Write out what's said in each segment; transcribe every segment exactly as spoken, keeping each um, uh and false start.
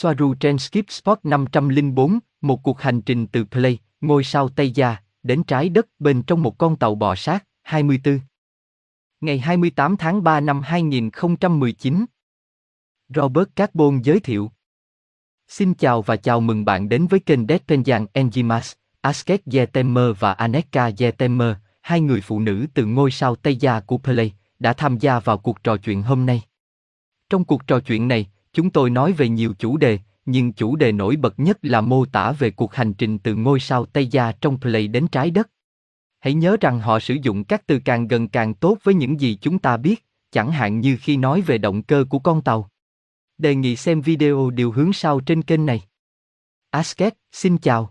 Swaruu trên Skip Spot năm không bốn, một cuộc hành trình từ Play, ngôi sao Taygeta, đến trái đất bên trong một con tàu bò sát, hai mươi tư. Ngày hai mươi tám tháng ba năm hai nghìn không trăm mười chín. Robert Carbon giới thiệu. Xin chào và chào mừng bạn đến với kênh Dead Pen Yang Enjimas, Asket Jetemer và Aneka Jetemer, hai người phụ nữ từ ngôi sao Taygeta của Play, đã tham gia vào cuộc trò chuyện hôm nay. Trong cuộc trò chuyện này, chúng tôi nói về nhiều chủ đề, nhưng chủ đề nổi bật nhất là mô tả về cuộc hành trình từ ngôi sao Taygeta trong Play đến trái đất. Hãy nhớ rằng họ sử dụng các từ càng gần càng tốt với những gì chúng ta biết, chẳng hạn như khi nói về động cơ của con tàu. Đề nghị xem video điều hướng sau trên kênh này. Asket, xin chào.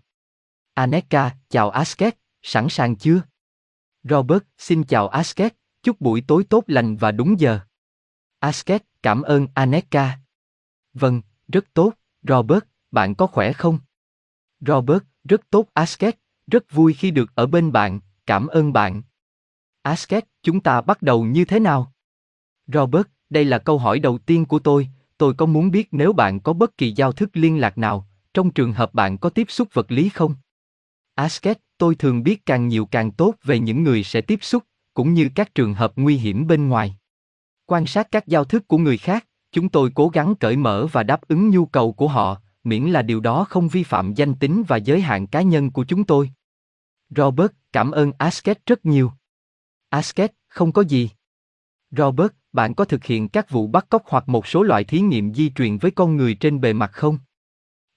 Aneka, chào Asket, sẵn sàng chưa? Robert, xin chào Asket, chúc buổi tối tốt lành và đúng giờ. Asket, cảm ơn Aneka. Vâng, rất tốt, Robert, bạn có khỏe không? Robert, rất tốt Asket, rất vui khi được ở bên bạn, cảm ơn bạn. Asket, chúng ta bắt đầu như thế nào? Robert, đây là câu hỏi đầu tiên của tôi, tôi có muốn biết nếu bạn có bất kỳ giao thức liên lạc nào, trong trường hợp bạn có tiếp xúc vật lý không? Asket, tôi thường biết càng nhiều càng tốt về những người sẽ tiếp xúc, cũng như các trường hợp nguy hiểm bên ngoài. Quan sát các giao thức của người khác, chúng tôi cố gắng cởi mở và đáp ứng nhu cầu của họ, miễn là điều đó không vi phạm danh tính và giới hạn cá nhân của chúng tôi. Robert, cảm ơn Asket rất nhiều. Asket, không có gì. Robert, bạn có thực hiện các vụ bắt cóc hoặc một số loại thí nghiệm di truyền với con người trên bề mặt không?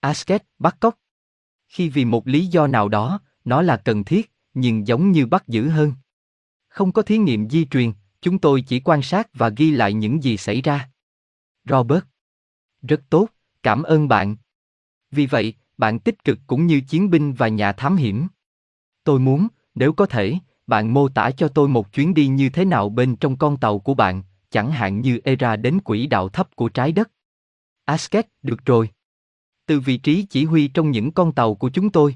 Asket, bắt cóc. Khi vì một lý do nào đó, nó là cần thiết, nhưng giống như bắt giữ hơn. Không có thí nghiệm di truyền, chúng tôi chỉ quan sát và ghi lại những gì xảy ra. Robert, rất tốt, cảm ơn bạn. Vì vậy, bạn tích cực cũng như chiến binh và nhà thám hiểm. Tôi muốn, nếu có thể, bạn mô tả cho tôi một chuyến đi như thế nào bên trong con tàu của bạn, chẳng hạn như era đến quỹ đạo thấp của trái đất. Asket, được rồi. Từ vị trí chỉ huy trong những con tàu của chúng tôi,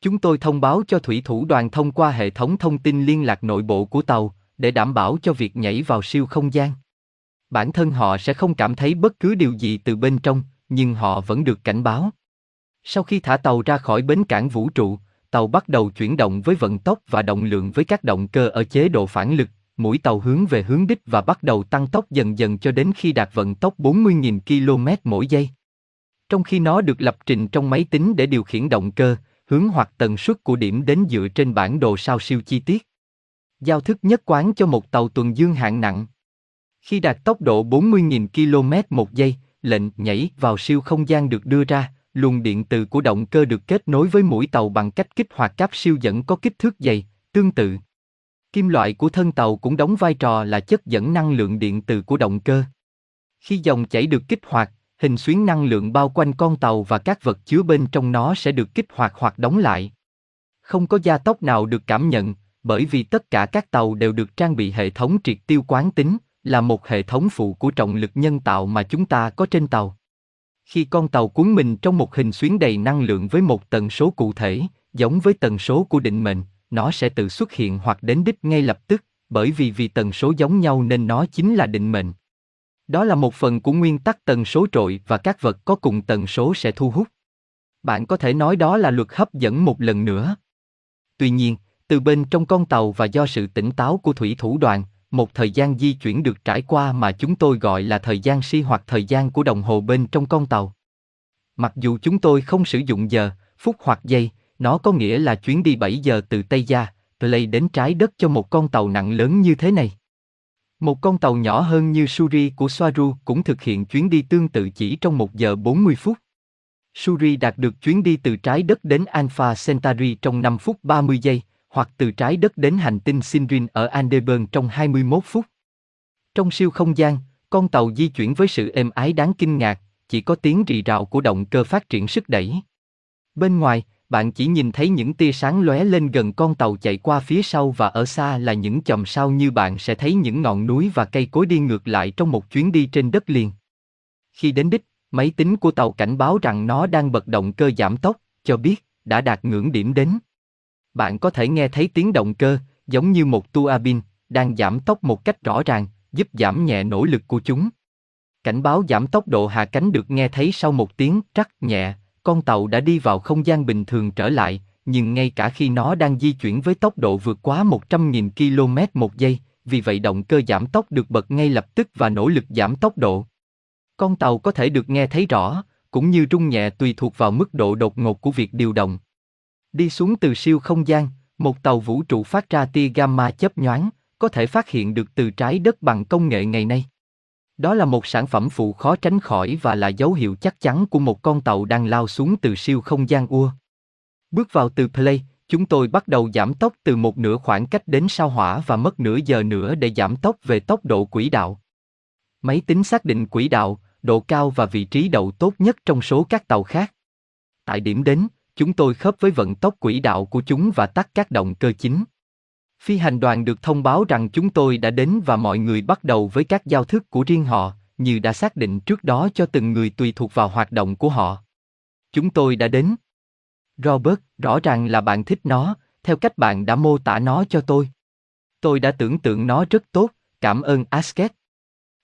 chúng tôi thông báo cho thủy thủ đoàn thông qua hệ thống thông tin liên lạc nội bộ của tàu, để đảm bảo cho việc nhảy vào siêu không gian. Bản thân họ sẽ không cảm thấy bất cứ điều gì từ bên trong, nhưng họ vẫn được cảnh báo. Sau khi thả tàu ra khỏi bến cảng vũ trụ, tàu bắt đầu chuyển động với vận tốc và động lượng với các động cơ ở chế độ phản lực, mũi tàu hướng về hướng đích và bắt đầu tăng tốc dần dần cho đến khi đạt vận tốc bốn mươi nghìn ki lô mét mỗi giây. Trong khi nó được lập trình trong máy tính để điều khiển động cơ, hướng hoặc tần suất của điểm đến dựa trên bản đồ sao siêu chi tiết. Giao thức nhất quán cho một tàu tuần dương hạng nặng. Khi đạt tốc độ bốn mươi nghìn ki lô mét một giây, lệnh nhảy vào siêu không gian được đưa ra, luồng điện từ của động cơ được kết nối với mũi tàu bằng cách kích hoạt cáp siêu dẫn có kích thước dày, tương tự. Kim loại của thân tàu cũng đóng vai trò là chất dẫn năng lượng điện từ của động cơ. Khi dòng chảy được kích hoạt, hình xuyến năng lượng bao quanh con tàu và các vật chứa bên trong nó sẽ được kích hoạt hoặc đóng lại. Không có gia tốc nào được cảm nhận, bởi vì tất cả các tàu đều được trang bị hệ thống triệt tiêu quán tính, là một hệ thống phụ của trọng lực nhân tạo mà chúng ta có trên tàu. Khi con tàu cuốn mình trong một hình xuyến đầy năng lượng với một tần số cụ thể, giống với tần số của định mệnh, nó sẽ tự xuất hiện hoặc đến đích ngay lập tức, bởi vì vì tần số giống nhau nên nó chính là định mệnh. Đó là một phần của nguyên tắc tần số trội và các vật có cùng tần số sẽ thu hút. Bạn có thể nói đó là luật hấp dẫn một lần nữa. Tuy nhiên, từ bên trong con tàu và do sự tỉnh táo của thủy thủ đoàn, một thời gian di chuyển được trải qua mà chúng tôi gọi là thời gian si hoặc thời gian của đồng hồ bên trong con tàu. Mặc dù chúng tôi không sử dụng giờ, phút hoặc giây, nó có nghĩa là chuyến đi bảy giờ từ Taygeta, Play đến trái đất cho một con tàu nặng lớn như thế này. Một con tàu nhỏ hơn như Suri của Swaruu cũng thực hiện chuyến đi tương tự chỉ trong một giờ bốn mươi phút. Suri đạt được chuyến đi từ trái đất đến Alpha Centauri trong năm phút ba mươi giây, hoặc từ trái đất đến hành tinh Sindrin ở Andeben trong hai mươi mốt phút. Trong siêu không gian, con tàu di chuyển với sự êm ái đáng kinh ngạc, chỉ có tiếng rì rào của động cơ phát triển sức đẩy. Bên ngoài, bạn chỉ nhìn thấy những tia sáng lóe lên gần con tàu chạy qua phía sau và ở xa là những chòm sao như bạn sẽ thấy những ngọn núi và cây cối đi ngược lại trong một chuyến đi trên đất liền. Khi đến đích, máy tính của tàu cảnh báo rằng nó đang bật động cơ giảm tốc, cho biết đã đạt ngưỡng điểm đến. Bạn có thể nghe thấy tiếng động cơ, giống như một tua bin, đang giảm tốc một cách rõ ràng, giúp giảm nhẹ nỗ lực của chúng. Cảnh báo giảm tốc độ hạ cánh được nghe thấy sau một tiếng rắc nhẹ, con tàu đã đi vào không gian bình thường trở lại, nhưng ngay cả khi nó đang di chuyển với tốc độ vượt quá một trăm nghìn ki lô mét một giây, vì vậy động cơ giảm tốc được bật ngay lập tức và nỗ lực giảm tốc độ. Con tàu có thể được nghe thấy rõ, cũng như rung nhẹ tùy thuộc vào mức độ đột ngột của việc điều động. Đi xuống từ siêu không gian, một tàu vũ trụ phát ra tia gamma chớp nhoáng, có thể phát hiện được từ trái đất bằng công nghệ ngày nay. Đó là một sản phẩm phụ khó tránh khỏi và là dấu hiệu chắc chắn của một con tàu đang lao xuống từ siêu không gian ua. Bước vào từ Play, chúng tôi bắt đầu giảm tốc từ một nửa khoảng cách đến sao hỏa và mất nửa giờ nữa để giảm tốc về tốc độ quỹ đạo. Máy tính xác định quỹ đạo, độ cao và vị trí đậu tốt nhất trong số các tàu khác. Tại điểm đến, chúng tôi khớp với vận tốc quỹ đạo của chúng và tắt các động cơ chính. Phi hành đoàn được thông báo rằng chúng tôi đã đến và mọi người bắt đầu với các giao thức của riêng họ, như đã xác định trước đó cho từng người tùy thuộc vào hoạt động của họ. Chúng tôi đã đến. Robert, rõ ràng là bạn thích nó, theo cách bạn đã mô tả nó cho tôi. Tôi đã tưởng tượng nó rất tốt, cảm ơn Asket.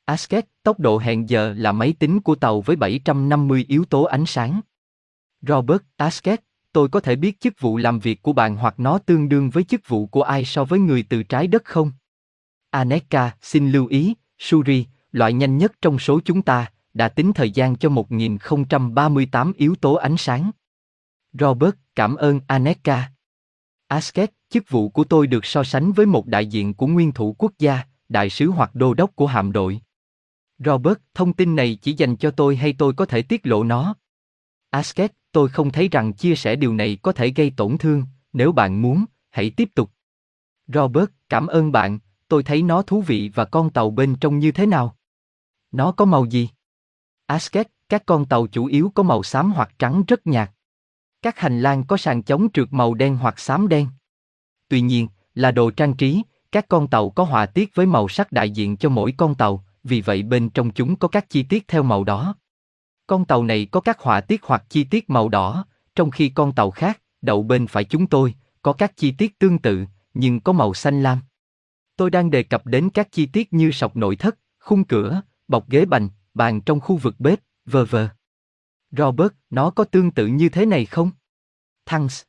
Asket, tốc độ hẹn giờ là máy tính của tàu với bảy trăm năm mươi yếu tố ánh sáng. Robert, Asket, tôi có thể biết chức vụ làm việc của bạn hoặc nó tương đương với chức vụ của ai so với người từ trái đất không? Aneka, xin lưu ý, Suri, loại nhanh nhất trong số chúng ta, đã tính thời gian cho một nghìn không trăm ba mươi tám yếu tố ánh sáng. Robert, cảm ơn Aneka. Asket, chức vụ của tôi được so sánh với một đại diện của nguyên thủ quốc gia, đại sứ hoặc đô đốc của hạm đội. Robert, thông tin này chỉ dành cho tôi hay tôi có thể tiết lộ nó? Asket, tôi không thấy rằng chia sẻ điều này có thể gây tổn thương, nếu bạn muốn, hãy tiếp tục. Robert, cảm ơn bạn, tôi thấy nó thú vị và con tàu bên trong như thế nào? Nó có màu gì? Asket, các con tàu chủ yếu có màu xám hoặc trắng rất nhạt. Các hành lang có sàn chống trượt màu đen hoặc xám đen. Tuy nhiên, là đồ trang trí, các con tàu có họa tiết với màu sắc đại diện cho mỗi con tàu, vì vậy bên trong chúng có các chi tiết theo màu đó. Con tàu này có các họa tiết hoặc chi tiết màu đỏ, trong khi con tàu khác, đậu bên phải chúng tôi, có các chi tiết tương tự, nhưng có màu xanh lam. Tôi đang đề cập đến các chi tiết như sọc nội thất, khung cửa, bọc ghế bành, bàn trong khu vực bếp, vân vân. Robert, nó có tương tự như thế này không? Thanks.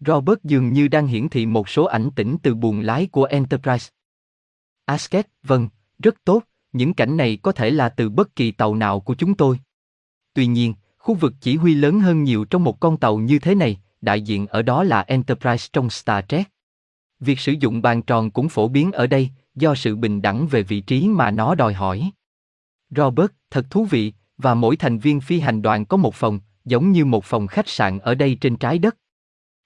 Robert dường như đang hiển thị một số ảnh tĩnh từ buồng lái của Enterprise. Asket, vâng, rất tốt, những cảnh này có thể là từ bất kỳ tàu nào của chúng tôi. Tuy nhiên, khu vực chỉ huy lớn hơn nhiều trong một con tàu như thế này, đại diện ở đó là Enterprise trong Star Trek. Việc sử dụng bàn tròn cũng phổ biến ở đây, do sự bình đẳng về vị trí mà nó đòi hỏi. Robert, thật thú vị, và mỗi thành viên phi hành đoàn có một phòng, giống như một phòng khách sạn ở đây trên trái đất.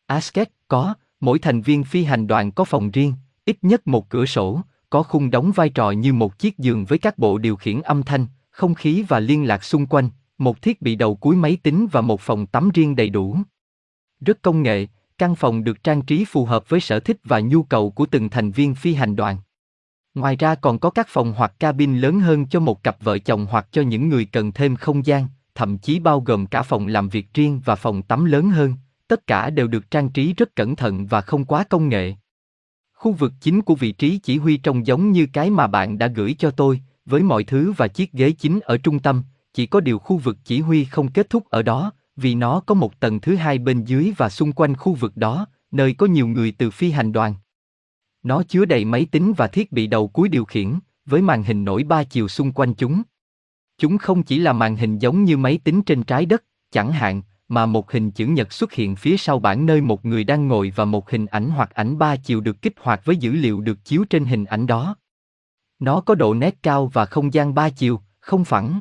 Asket, có, mỗi thành viên phi hành đoàn có phòng riêng, ít nhất một cửa sổ, có khung đóng vai trò như một chiếc giường với các bộ điều khiển âm thanh, không khí và liên lạc xung quanh, một thiết bị đầu cuối máy tính và một phòng tắm riêng đầy đủ. Rất công nghệ, căn phòng được trang trí phù hợp với sở thích và nhu cầu của từng thành viên phi hành đoàn. Ngoài ra còn có các phòng hoặc cabin lớn hơn cho một cặp vợ chồng hoặc cho những người cần thêm không gian, thậm chí bao gồm cả phòng làm việc riêng và phòng tắm lớn hơn, tất cả đều được trang trí rất cẩn thận và không quá công nghệ. Khu vực chính của vị trí chỉ huy trông giống như cái mà bạn đã gửi cho tôi, với mọi thứ và chiếc ghế chính ở trung tâm, chỉ có điều khu vực chỉ huy không kết thúc ở đó, vì nó có một tầng thứ hai bên dưới và xung quanh khu vực đó, nơi có nhiều người từ phi hành đoàn. Nó chứa đầy máy tính và thiết bị đầu cuối điều khiển, với màn hình nổi ba chiều xung quanh chúng. Chúng không chỉ là màn hình giống như máy tính trên trái đất, chẳng hạn, mà một hình chữ nhật xuất hiện phía sau bảng nơi một người đang ngồi và một hình ảnh hoặc ảnh ba chiều được kích hoạt với dữ liệu được chiếu trên hình ảnh đó. Nó có độ nét cao và không gian ba chiều, không phẳng.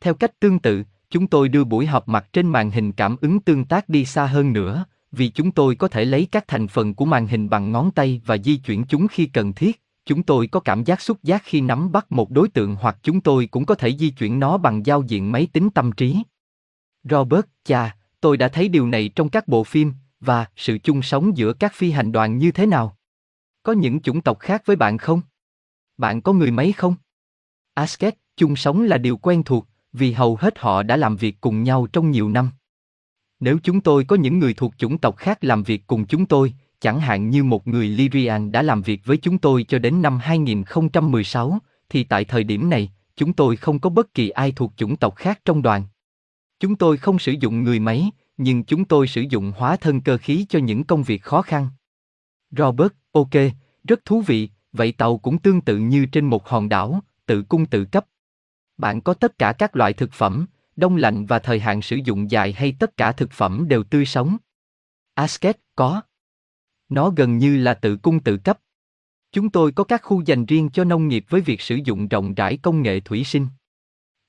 Theo cách tương tự, chúng tôi đưa buổi họp mặt trên màn hình cảm ứng tương tác đi xa hơn nữa, vì chúng tôi có thể lấy các thành phần của màn hình bằng ngón tay và di chuyển chúng khi cần thiết. Chúng tôi có cảm giác xúc giác khi nắm bắt một đối tượng hoặc chúng tôi cũng có thể di chuyển nó bằng giao diện máy tính tâm trí. Robert, chà, tôi đã thấy điều này trong các bộ phim, và sự chung sống giữa các phi hành đoàn như thế nào? Có những chủng tộc khác với bạn không? Bạn có người máy không? Asket, chung sống là điều quen thuộc, vì hầu hết họ đã làm việc cùng nhau trong nhiều năm. Nếu chúng tôi có những người thuộc chủng tộc khác làm việc cùng chúng tôi, chẳng hạn như một người Lirian đã làm việc với chúng tôi cho đến năm hai nghìn không trăm mười sáu, thì tại thời điểm này, chúng tôi không có bất kỳ ai thuộc chủng tộc khác trong đoàn. Chúng tôi không sử dụng người máy, nhưng chúng tôi sử dụng hóa thân cơ khí cho những công việc khó khăn. Robert, ok, rất thú vị, vậy tàu cũng tương tự như trên một hòn đảo, tự cung tự cấp. Bạn có tất cả các loại thực phẩm, đông lạnh và thời hạn sử dụng dài hay tất cả thực phẩm đều tươi sống? Asket, có. Nó gần như là tự cung tự cấp. Chúng tôi có các khu dành riêng cho nông nghiệp với việc sử dụng rộng rãi công nghệ thủy sinh.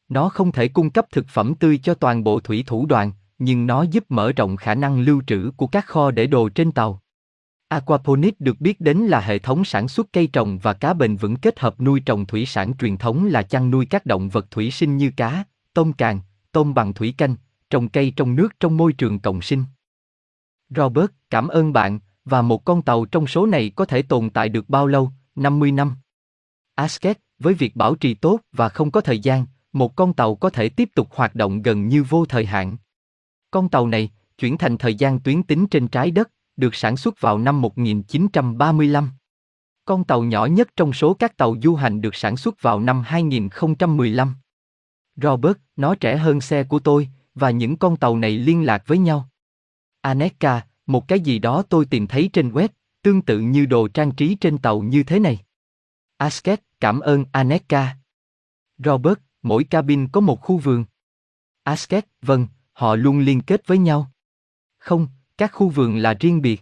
Nó không thể cung cấp thực phẩm tươi cho toàn bộ thủy thủ đoàn, nhưng nó giúp mở rộng khả năng lưu trữ của các kho để đồ trên tàu. Aquaponics được biết đến là hệ thống sản xuất cây trồng và cá bền vững kết hợp nuôi trồng thủy sản truyền thống là chăn nuôi các động vật thủy sinh như cá, tôm càng, tôm bằng thủy canh, trồng cây trong nước trong môi trường cộng sinh. Robert, cảm ơn bạn, và một con tàu trong số này có thể tồn tại được bao lâu, năm mươi năm? Asket, với việc bảo trì tốt và không có thời gian, một con tàu có thể tiếp tục hoạt động gần như vô thời hạn. Con tàu này, chuyển thành thời gian tuyến tính trên trái đất, được sản xuất vào năm một nghìn chín trăm ba mươi lăm. Con tàu nhỏ nhất trong số các tàu du hành được sản xuất vào năm hai nghìn không trăm mười lăm. Robert, nó trẻ hơn xe của tôi, và những con tàu này liên lạc với nhau. Aneka, một cái gì đó tôi tìm thấy trên web, tương tự như đồ trang trí trên tàu như thế này. Asket, cảm ơn Aneka. Robert, mỗi cabin có một khu vườn. Asket, vâng, họ luôn liên kết với nhau. Không, các khu vườn là riêng biệt.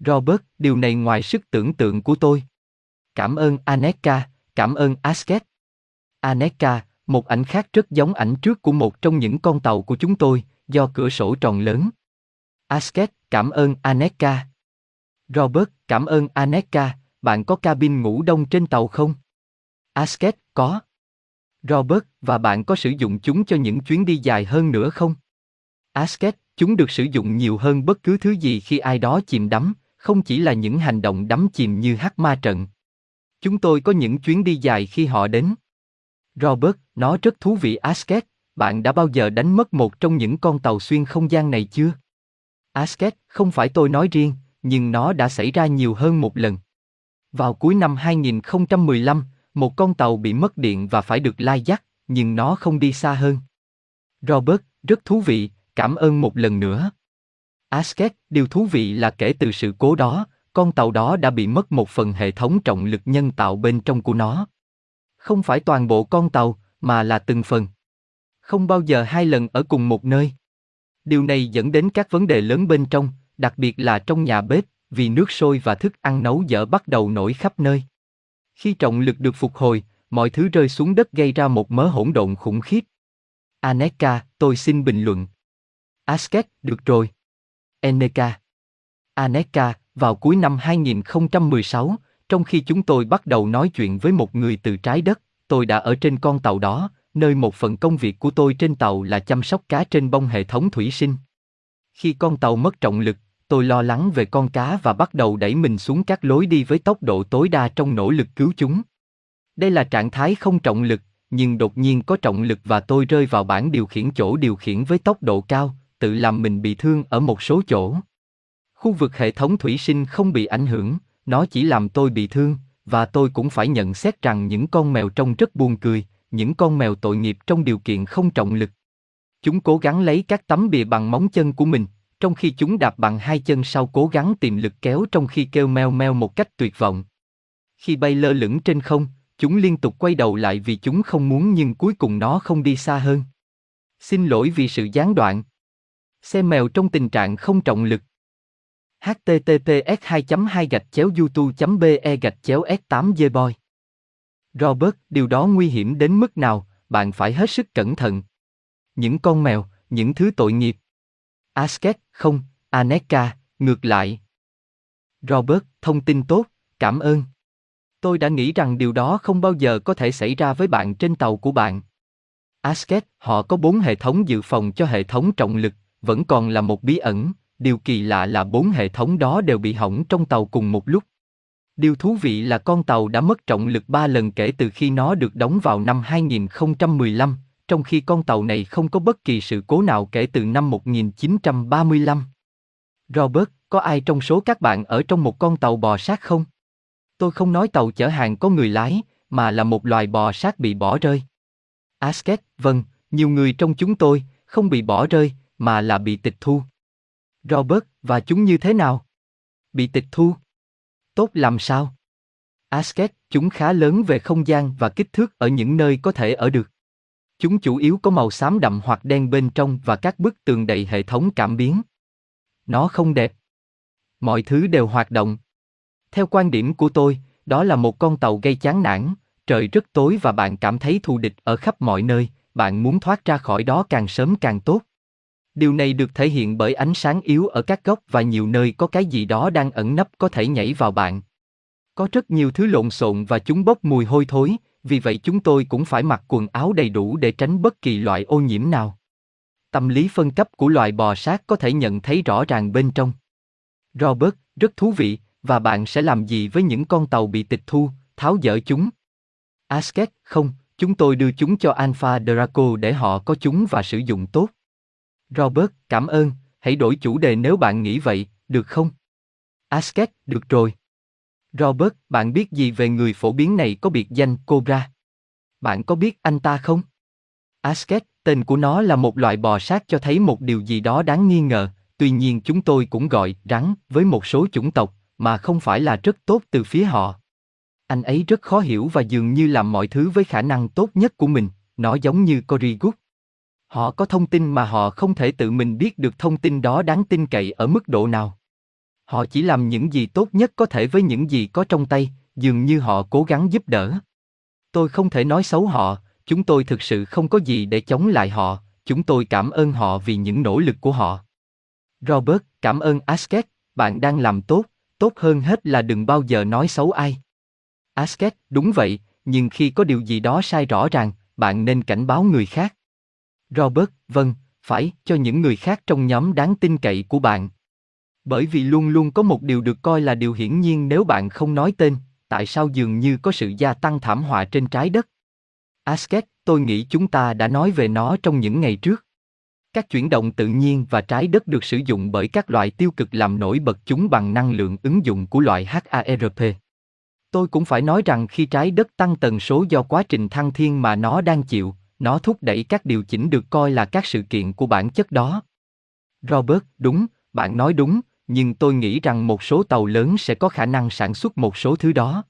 Robert, điều này ngoài sức tưởng tượng của tôi. Cảm ơn Aneka, cảm ơn Asket. Aneka, một ảnh khác rất giống ảnh trước của một trong những con tàu của chúng tôi, do cửa sổ tròn lớn. Asket, cảm ơn Aneka. Robert, cảm ơn Aneka, bạn có cabin ngủ đông trên tàu không? Asket, có. Robert, và bạn có sử dụng chúng cho những chuyến đi dài hơn nữa không? Asket, chúng được sử dụng nhiều hơn bất cứ thứ gì khi ai đó chìm đắm, không chỉ là những hành động đắm chìm như hát ma trận. Chúng tôi có những chuyến đi dài khi họ đến. Robert, nó rất thú vị Asket, bạn đã bao giờ đánh mất một trong những con tàu xuyên không gian này chưa? Asket, không phải tôi nói riêng, nhưng nó đã xảy ra nhiều hơn một lần. Vào cuối năm hai nghìn không trăm mười lăm, một con tàu bị mất điện và phải được lai dắt, nhưng nó không đi xa hơn. Robert, rất thú vị, cảm ơn một lần nữa. Asket, điều thú vị là kể từ sự cố đó, con tàu đó đã bị mất một phần hệ thống trọng lực nhân tạo bên trong của nó. Không phải toàn bộ con tàu, mà là từng phần. Không bao giờ hai lần ở cùng một nơi. Điều này dẫn đến các vấn đề lớn bên trong, đặc biệt là trong nhà bếp, vì nước sôi và thức ăn nấu dở bắt đầu nổi khắp nơi. Khi trọng lực được phục hồi, mọi thứ rơi xuống đất gây ra một mớ hỗn độn khủng khiếp. Aneka, tôi xin bình luận. Asket, được rồi. Eneka. Aneka, vào cuối năm hai nghìn không trăm mười sáu, trong khi chúng tôi bắt đầu nói chuyện với một người từ trái đất, tôi đã ở trên con tàu đó, nơi một phần công việc của tôi trên tàu là chăm sóc cá trên bông hệ thống thủy sinh. Khi con tàu mất trọng lực, tôi lo lắng về con cá và bắt đầu đẩy mình xuống các lối đi với tốc độ tối đa trong nỗ lực cứu chúng. Đây là trạng thái không trọng lực, nhưng đột nhiên có trọng lực và tôi rơi vào bảng điều khiển chỗ điều khiển với tốc độ cao, tự làm mình bị thương ở một số chỗ. Khu vực hệ thống thủy sinh không bị ảnh hưởng, nó chỉ làm tôi bị thương, và tôi cũng phải nhận xét rằng những con mèo trông rất buồn cười, những con mèo tội nghiệp trong điều kiện không trọng lực. Chúng cố gắng lấy các tấm bìa bằng móng chân của mình, trong khi chúng đạp bằng hai chân sau cố gắng tìm lực kéo trong khi kêu meo meo một cách tuyệt vọng. Khi bay lơ lửng trên không, chúng liên tục quay đầu lại vì chúng không muốn nhưng cuối cùng nó không đi xa hơn. Xin lỗi vì sự gián đoạn. Xe mèo trong tình trạng không trọng lực. H T T P S hai chấm hai gạch chéo youtube chấm be gạch chéo s tám g boy. Robert, điều đó nguy hiểm đến mức nào, bạn phải hết sức cẩn thận. Những con mèo, những thứ tội nghiệp. Asket, không, Aneka, ngược lại. Robert, thông tin tốt, cảm ơn. Tôi đã nghĩ rằng điều đó không bao giờ có thể xảy ra với bạn trên tàu của bạn. Asket, họ có bốn hệ thống dự phòng cho hệ thống trọng lực, vẫn còn là một bí ẩn, điều kỳ lạ là bốn hệ thống đó đều bị hỏng trong tàu cùng một lúc. Điều thú vị là con tàu đã mất trọng lực ba lần kể từ khi nó được đóng vào năm hai nghìn không trăm mười lăm, trong khi con tàu này không có bất kỳ sự cố nào kể từ năm một nghìn chín trăm ba mươi lăm. Robert, có ai trong số các bạn ở trong một con tàu bò sát không? Tôi không nói tàu chở hàng có người lái, mà là một loài bò sát bị bỏ rơi. Asket, vâng, nhiều người trong chúng tôi, không bị bỏ rơi, mà là bị tịch thu. Robert, và chúng như thế nào? Bị tịch thu? Tốt làm sao? Asket, chúng khá lớn về không gian và kích thước ở những nơi có thể ở được. Chúng chủ yếu có màu xám đậm hoặc đen bên trong và các bức tường đầy hệ thống cảm biến. Nó không đẹp. Mọi thứ đều hoạt động. Theo quan điểm của tôi, đó là một con tàu gây chán nản, trời rất tối và bạn cảm thấy thù địch ở khắp mọi nơi, bạn muốn thoát ra khỏi đó càng sớm càng tốt. Điều này được thể hiện bởi ánh sáng yếu ở các góc và nhiều nơi có cái gì đó đang ẩn nấp có thể nhảy vào bạn. Có rất nhiều thứ lộn xộn và chúng bốc mùi hôi thối, vì vậy chúng tôi cũng phải mặc quần áo đầy đủ để tránh bất kỳ loại ô nhiễm nào. Tâm lý phân cấp của loài bò sát có thể nhận thấy rõ ràng bên trong. Robert, rất thú vị, và bạn sẽ làm gì với những con tàu bị tịch thu, tháo dỡ chúng? Asket, không, chúng tôi đưa chúng cho Alpha Draco để họ có chúng và sử dụng tốt. Robert, cảm ơn, hãy đổi chủ đề nếu bạn nghĩ vậy, được không? Asket, được rồi. Robert, bạn biết gì về người phổ biến này có biệt danh Cobra? Bạn có biết anh ta không? Asket, tên của nó là một loại bò sát cho thấy một điều gì đó đáng nghi ngờ, tuy nhiên chúng tôi cũng gọi rắn với một số chủng tộc, mà không phải là rất tốt từ phía họ. Anh ấy rất khó hiểu và dường như làm mọi thứ với khả năng tốt nhất của mình, nó giống như Corigus. Họ có thông tin mà họ không thể tự mình biết được thông tin đó đáng tin cậy ở mức độ nào. Họ chỉ làm những gì tốt nhất có thể với những gì có trong tay, dường như họ cố gắng giúp đỡ. Tôi không thể nói xấu họ, chúng tôi thực sự không có gì để chống lại họ, chúng tôi cảm ơn họ vì những nỗ lực của họ. Robert, cảm ơn Asket, bạn đang làm tốt, tốt hơn hết là đừng bao giờ nói xấu ai. Asket, đúng vậy, nhưng khi có điều gì đó sai rõ ràng, bạn nên cảnh báo người khác. Robert, vâng, phải, cho những người khác trong nhóm đáng tin cậy của bạn. Bởi vì luôn luôn có một điều được coi là điều hiển nhiên nếu bạn không nói tên, tại sao dường như có sự gia tăng thảm họa trên trái đất. Asket, tôi nghĩ chúng ta đã nói về nó trong những ngày trước. Các chuyển động tự nhiên và trái đất được sử dụng bởi các loại tiêu cực làm nổi bật chúng bằng năng lượng ứng dụng của loại HARP. Tôi cũng phải nói rằng khi trái đất tăng tần số do quá trình thăng thiên mà nó đang chịu, nó thúc đẩy các điều chỉnh được coi là các sự kiện của bản chất đó. Robert, đúng, bạn nói đúng, nhưng tôi nghĩ rằng một số tàu lớn sẽ có khả năng sản xuất một số thứ đó.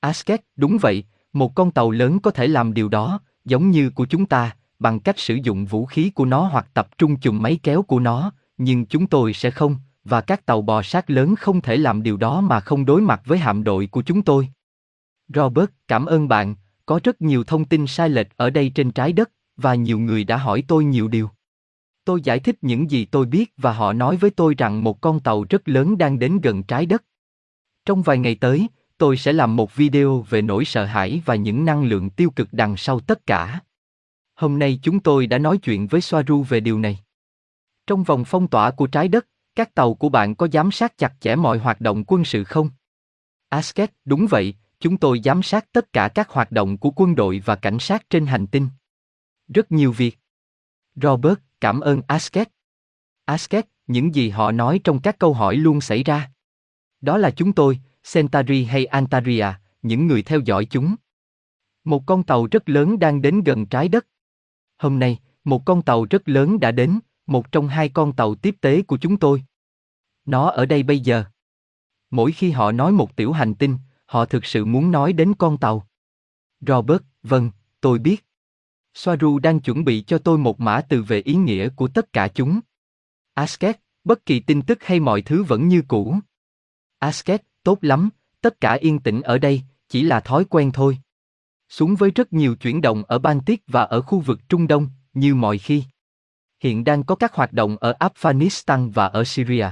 Asket, đúng vậy, một con tàu lớn có thể làm điều đó, giống như của chúng ta, bằng cách sử dụng vũ khí của nó hoặc tập trung chùm máy kéo của nó, nhưng chúng tôi sẽ không, và các tàu bò sát lớn không thể làm điều đó mà không đối mặt với hạm đội của chúng tôi. Robert, cảm ơn bạn, có rất nhiều thông tin sai lệch ở đây trên trái đất, và nhiều người đã hỏi tôi nhiều điều. Tôi giải thích những gì tôi biết và họ nói với tôi rằng một con tàu rất lớn đang đến gần trái đất. Trong vài ngày tới, tôi sẽ làm một video về nỗi sợ hãi và những năng lượng tiêu cực đằng sau tất cả. Hôm nay chúng tôi đã nói chuyện với Swaruu về điều này. Trong vòng phong tỏa của trái đất, các tàu của bạn có giám sát chặt chẽ mọi hoạt động quân sự không? Asket, đúng vậy, chúng tôi giám sát tất cả các hoạt động của quân đội và cảnh sát trên hành tinh. Rất nhiều việc. Robert, cảm ơn Asket. Asket, những gì họ nói trong các câu hỏi luôn xảy ra. Đó là chúng tôi, Centauri hay Antaria, những người theo dõi chúng. Một con tàu rất lớn đang đến gần trái đất. Hôm nay, một con tàu rất lớn đã đến, một trong hai con tàu tiếp tế của chúng tôi. Nó ở đây bây giờ. Mỗi khi họ nói một tiểu hành tinh, họ thực sự muốn nói đến con tàu. Robert, vâng, tôi biết. Swaruu đang chuẩn bị cho tôi một mã từ về ý nghĩa của tất cả chúng. Asket, bất kỳ tin tức hay mọi thứ vẫn như cũ. Asket, tốt lắm, tất cả yên tĩnh ở đây, chỉ là thói quen thôi. Xuống với rất nhiều chuyển động ở Baltic và ở khu vực Trung Đông, như mọi khi. Hiện đang có các hoạt động ở Afghanistan và ở Syria.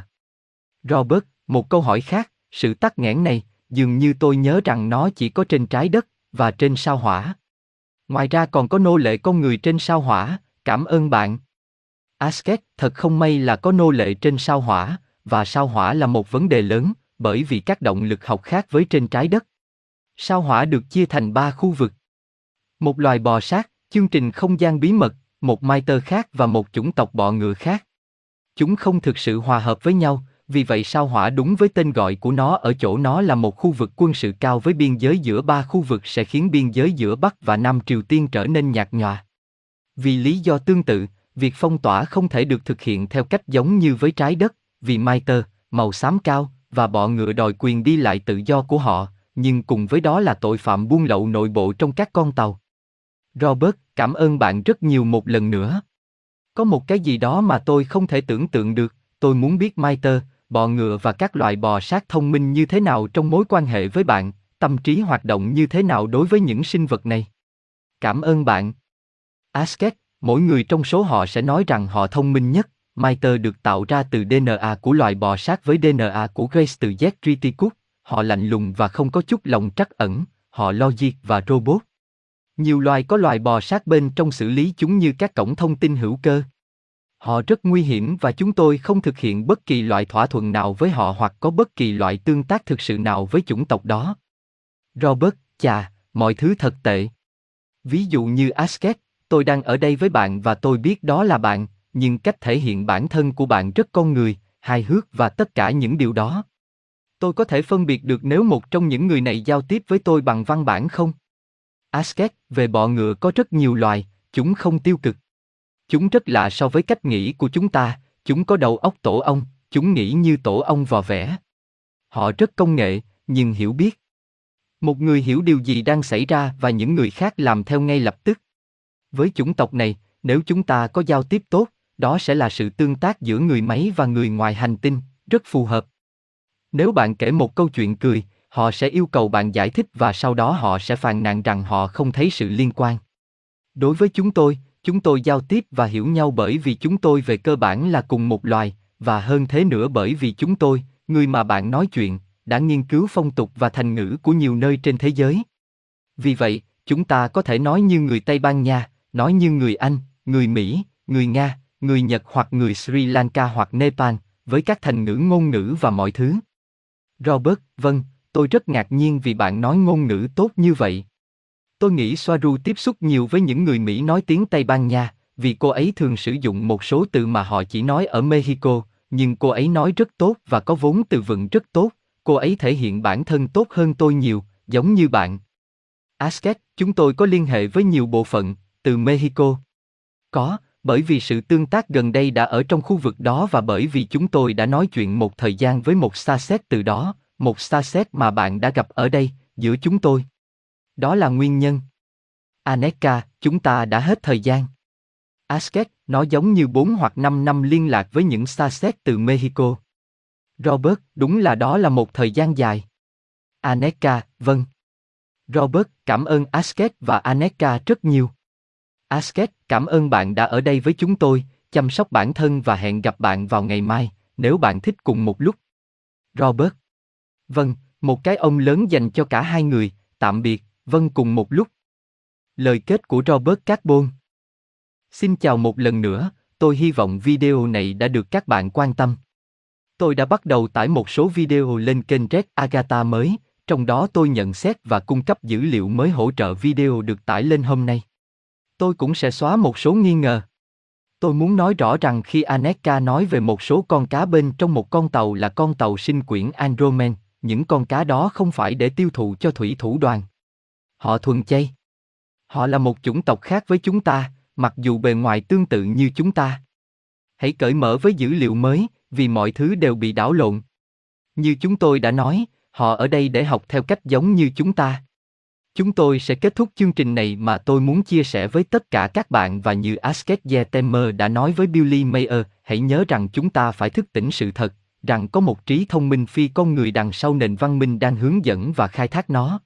Robert, một câu hỏi khác, sự tắc nghẽn này, dường như tôi nhớ rằng nó chỉ có trên trái đất, và trên sao hỏa. Ngoài ra còn có nô lệ con người trên sao hỏa, cảm ơn bạn. Asket, thật không may là có nô lệ trên sao hỏa, và sao hỏa là một vấn đề lớn, bởi vì các động lực học khác với trên trái đất. Sao hỏa được chia thành ba khu vực. Một loài bò sát, chương trình không gian bí mật, một Mayter khác và một chủng tộc bọ ngựa khác. Chúng không thực sự hòa hợp với nhau, vì vậy sao hỏa đúng với tên gọi của nó ở chỗ nó là một khu vực quân sự cao với biên giới giữa ba khu vực sẽ khiến biên giới giữa Bắc và Nam Triều Tiên trở nên nhạt nhòa. Vì lý do tương tự, việc phong tỏa không thể được thực hiện theo cách giống như với trái đất, vì Mayter, màu xám cao, và bọ ngựa đòi quyền đi lại tự do của họ, nhưng cùng với đó là tội phạm buôn lậu nội bộ trong các con tàu. Robert, cảm ơn bạn rất nhiều một lần nữa. Có một cái gì đó mà tôi không thể tưởng tượng được, tôi muốn biết Mayter, bọ ngựa và các loài bò sát thông minh như thế nào trong mối quan hệ với bạn, tâm trí hoạt động như thế nào đối với những sinh vật này. Cảm ơn bạn. Asket, mỗi người trong số họ sẽ nói rằng họ thông minh nhất. Mayter được tạo ra từ đê en a của loài bò sát với đê en a của Grace từ Z-Triticut. Họ lạnh lùng và không có chút lòng trắc ẩn, họ logic và robot. Nhiều loài có loài bò sát bên trong xử lý chúng như các cổng thông tin hữu cơ. Họ rất nguy hiểm và chúng tôi không thực hiện bất kỳ loại thỏa thuận nào với họ hoặc có bất kỳ loại tương tác thực sự nào với chủng tộc đó. Robert, chà, mọi thứ thật tệ. Ví dụ như Asket, tôi đang ở đây với bạn và tôi biết đó là bạn, nhưng cách thể hiện bản thân của bạn rất con người, hài hước và tất cả những điều đó. Tôi có thể phân biệt được nếu một trong những người này giao tiếp với tôi bằng văn bản không? Asket, về bọ ngựa có rất nhiều loài, chúng không tiêu cực. Chúng rất lạ so với cách nghĩ của chúng ta, chúng có đầu óc tổ ong, chúng nghĩ như tổ ong vò vẽ. Họ rất công nghệ, nhưng hiểu biết. Một người hiểu điều gì đang xảy ra và những người khác làm theo ngay lập tức. Với chủng tộc này, nếu chúng ta có giao tiếp tốt, đó sẽ là sự tương tác giữa người máy và người ngoài hành tinh, rất phù hợp. Nếu bạn kể một câu chuyện cười, họ sẽ yêu cầu bạn giải thích và sau đó họ sẽ phàn nàn rằng họ không thấy sự liên quan. Đối với chúng tôi, chúng tôi giao tiếp và hiểu nhau bởi vì chúng tôi về cơ bản là cùng một loài, và hơn thế nữa bởi vì chúng tôi, người mà bạn nói chuyện, đã nghiên cứu phong tục và thành ngữ của nhiều nơi trên thế giới. Vì vậy, chúng ta có thể nói như người Tây Ban Nha, nói như người Anh, người Mỹ, người Nga, người Nhật hoặc người Sri Lanka hoặc Nepal, với các thành ngữ ngôn ngữ và mọi thứ. Robert, vâng, tôi rất ngạc nhiên vì bạn nói ngôn ngữ tốt như vậy. Tôi nghĩ Swaruu tiếp xúc nhiều với những người Mỹ nói tiếng Tây Ban Nha, vì cô ấy thường sử dụng một số từ mà họ chỉ nói ở Mexico, nhưng cô ấy nói rất tốt và có vốn từ vựng rất tốt, cô ấy thể hiện bản thân tốt hơn tôi nhiều, giống như bạn. Asket, chúng tôi có liên hệ với nhiều bộ phận, từ Mexico. Có, bởi vì sự tương tác gần đây đã ở trong khu vực đó và bởi vì chúng tôi đã nói chuyện một thời gian với một Sasset từ đó, một Sasset mà bạn đã gặp ở đây, giữa chúng tôi. Đó là nguyên nhân. Aneka, chúng ta đã hết thời gian. Asket, nó giống như bốn hoặc năm năm liên lạc với những Sasset từ Mexico. Robert, đúng là đó là một thời gian dài. Aneka, vâng. Robert, cảm ơn Asket và Aneka rất nhiều. Asket, cảm ơn bạn đã ở đây với chúng tôi, chăm sóc bản thân và hẹn gặp bạn vào ngày mai, nếu bạn thích cùng một lúc. Robert. Vâng, một cái ôm lớn dành cho cả hai người, tạm biệt, vâng cùng một lúc. Lời kết của Robert Carbon. Xin chào một lần nữa, tôi hy vọng video này đã được các bạn quan tâm. Tôi đã bắt đầu tải một số video lên kênh Red Agatha mới, trong đó tôi nhận xét và cung cấp dữ liệu mới hỗ trợ video được tải lên hôm nay. Tôi cũng sẽ xóa một số nghi ngờ. Tôi muốn nói rõ rằng khi Aneka nói về một số con cá bên trong một con tàu là con tàu sinh quyển Andromeda, những con cá đó không phải để tiêu thụ cho thủy thủ đoàn. Họ thuần chay. Họ là một chủng tộc khác với chúng ta, mặc dù bề ngoài tương tự như chúng ta. Hãy cởi mở với dữ liệu mới, vì mọi thứ đều bị đảo lộn. Như chúng tôi đã nói, họ ở đây để học theo cách giống như chúng ta. Chúng tôi sẽ kết thúc chương trình này mà tôi muốn chia sẻ với tất cả các bạn và như Asket Jetemer đã nói với Billy Meyer, hãy nhớ rằng chúng ta phải thức tỉnh sự thật, rằng có một trí thông minh phi con người đằng sau nền văn minh đang hướng dẫn và khai thác nó.